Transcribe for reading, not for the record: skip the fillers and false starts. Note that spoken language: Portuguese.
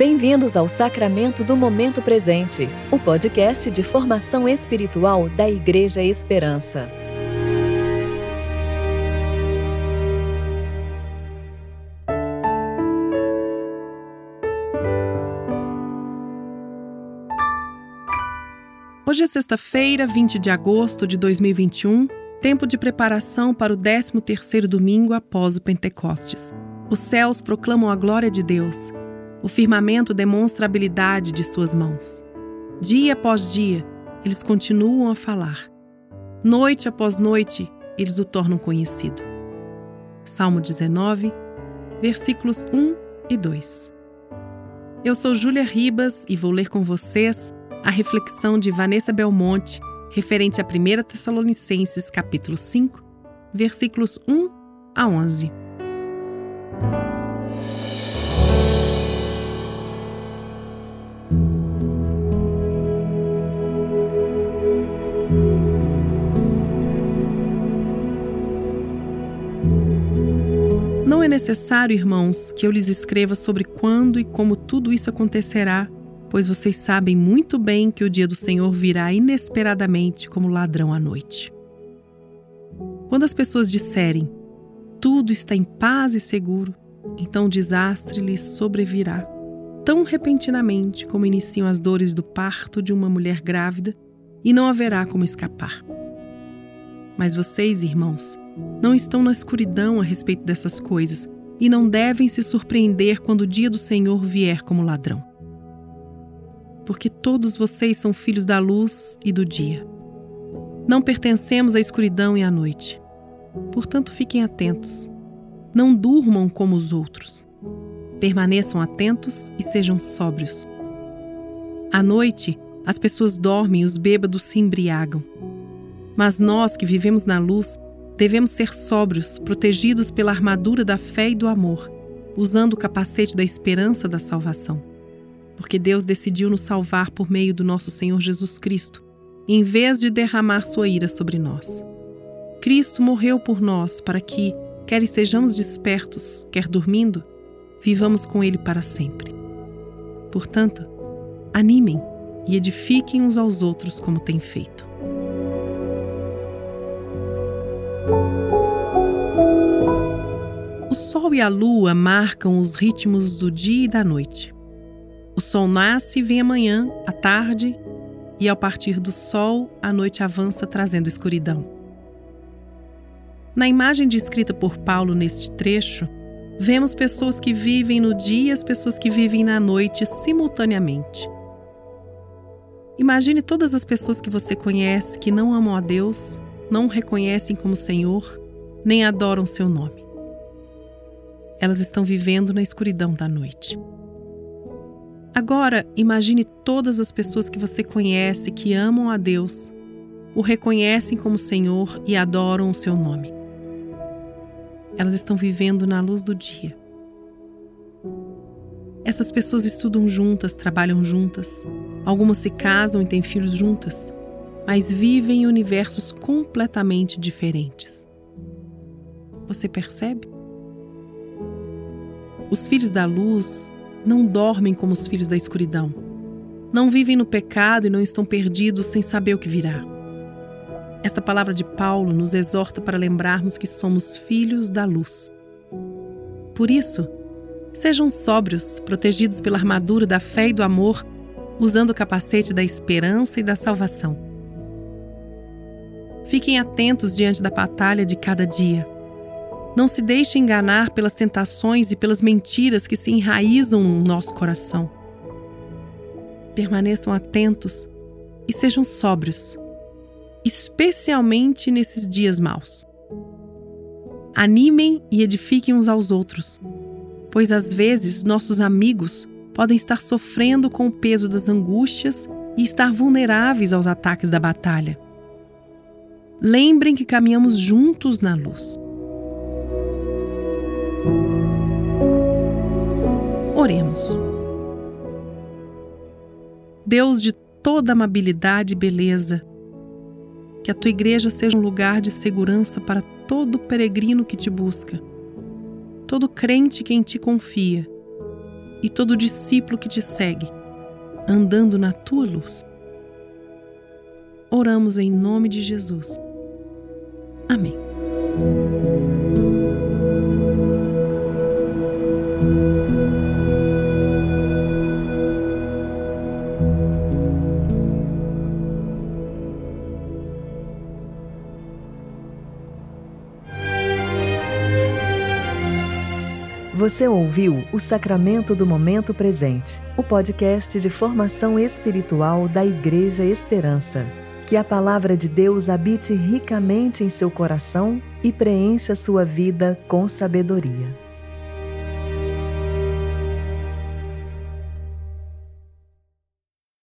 Bem-vindos ao Sacramento do Momento Presente, o podcast de formação espiritual da Igreja Esperança. Hoje é sexta-feira, 20 de agosto de 2021, tempo de preparação para o 13º domingo após o Pentecostes. Os céus proclamam a glória de Deus. O firmamento demonstra a habilidade de suas mãos. Dia após dia, eles continuam a falar. Noite após noite, eles o tornam conhecido. Salmo 19, versículos 1 e 2. Eu sou Júlia Ribas e vou ler com vocês a reflexão de Vanessa Belmonte referente a 1 Tessalonicenses, capítulo 5, versículos 1 a 11. Não é necessário, irmãos, que eu lhes escreva sobre quando e como tudo isso acontecerá, pois vocês sabem muito bem que o dia do Senhor virá inesperadamente como ladrão à noite. Quando as pessoas disserem, tudo está em paz e seguro, então o desastre lhes sobrevirá, tão repentinamente como iniciam as dores do parto de uma mulher grávida, e não haverá como escapar. Mas vocês, irmãos, não estão na escuridão a respeito dessas coisas, e não devem se surpreender quando o dia do Senhor vier como ladrão. Porque todos vocês são filhos da luz e do dia. Não pertencemos à escuridão e à noite. Portanto, fiquem atentos. Não durmam como os outros. Permaneçam atentos e sejam sóbrios. À noite, as pessoas dormem e os bêbados se embriagam. Mas nós que vivemos na luz, devemos ser sóbrios, protegidos pela armadura da fé e do amor, usando o capacete da esperança da salvação. Porque Deus decidiu nos salvar por meio do nosso Senhor Jesus Cristo, em vez de derramar sua ira sobre nós. Cristo morreu por nós para que, quer estejamos despertos, quer dormindo, vivamos com Ele para sempre. Portanto, animem e edifiquem uns aos outros como tem feito. O sol e a lua marcam os ritmos do dia e da noite. O sol nasce e vem à manhã, à tarde, e ao partir do sol, a noite avança trazendo escuridão. Na imagem descrita por Paulo neste trecho, vemos pessoas que vivem no dia e as pessoas que vivem na noite simultaneamente. Imagine todas as pessoas que você conhece que não amam a Deus, não o reconhecem como Senhor, nem adoram seu nome. Elas estão vivendo na escuridão da noite. Agora, imagine todas as pessoas que você conhece que amam a Deus, o reconhecem como Senhor e adoram o seu nome. Elas estão vivendo na luz do dia. Essas pessoas estudam juntas, trabalham juntas, algumas se casam e têm filhos juntas, mas vivem em universos completamente diferentes. Você percebe? Os filhos da luz não dormem como os filhos da escuridão. Não vivem no pecado e não estão perdidos sem saber o que virá. Esta palavra de Paulo nos exorta para lembrarmos que somos filhos da luz. Por isso, sejam sóbrios, protegidos pela armadura da fé e do amor, usando o capacete da esperança e da salvação. Fiquem atentos diante da batalha de cada dia. Não se deixe enganar pelas tentações e pelas mentiras que se enraizam no nosso coração. Permaneçam atentos e sejam sóbrios, especialmente nesses dias maus. Animem e edifiquem uns aos outros, pois às vezes nossos amigos podem estar sofrendo com o peso das angústias e estar vulneráveis aos ataques da batalha. Lembrem que caminhamos juntos na luz. Oremos. Deus de toda amabilidade e beleza, que a tua igreja seja um lugar de segurança para todo peregrino que te busca, todo crente que em ti confia, e todo discípulo que te segue, andando na tua luz. Oramos em nome de Jesus. Amém. Você ouviu o Sacramento do Momento Presente, o podcast de formação espiritual da Igreja Esperança. Que a palavra de Deus habite ricamente em seu coração e preencha sua vida com sabedoria.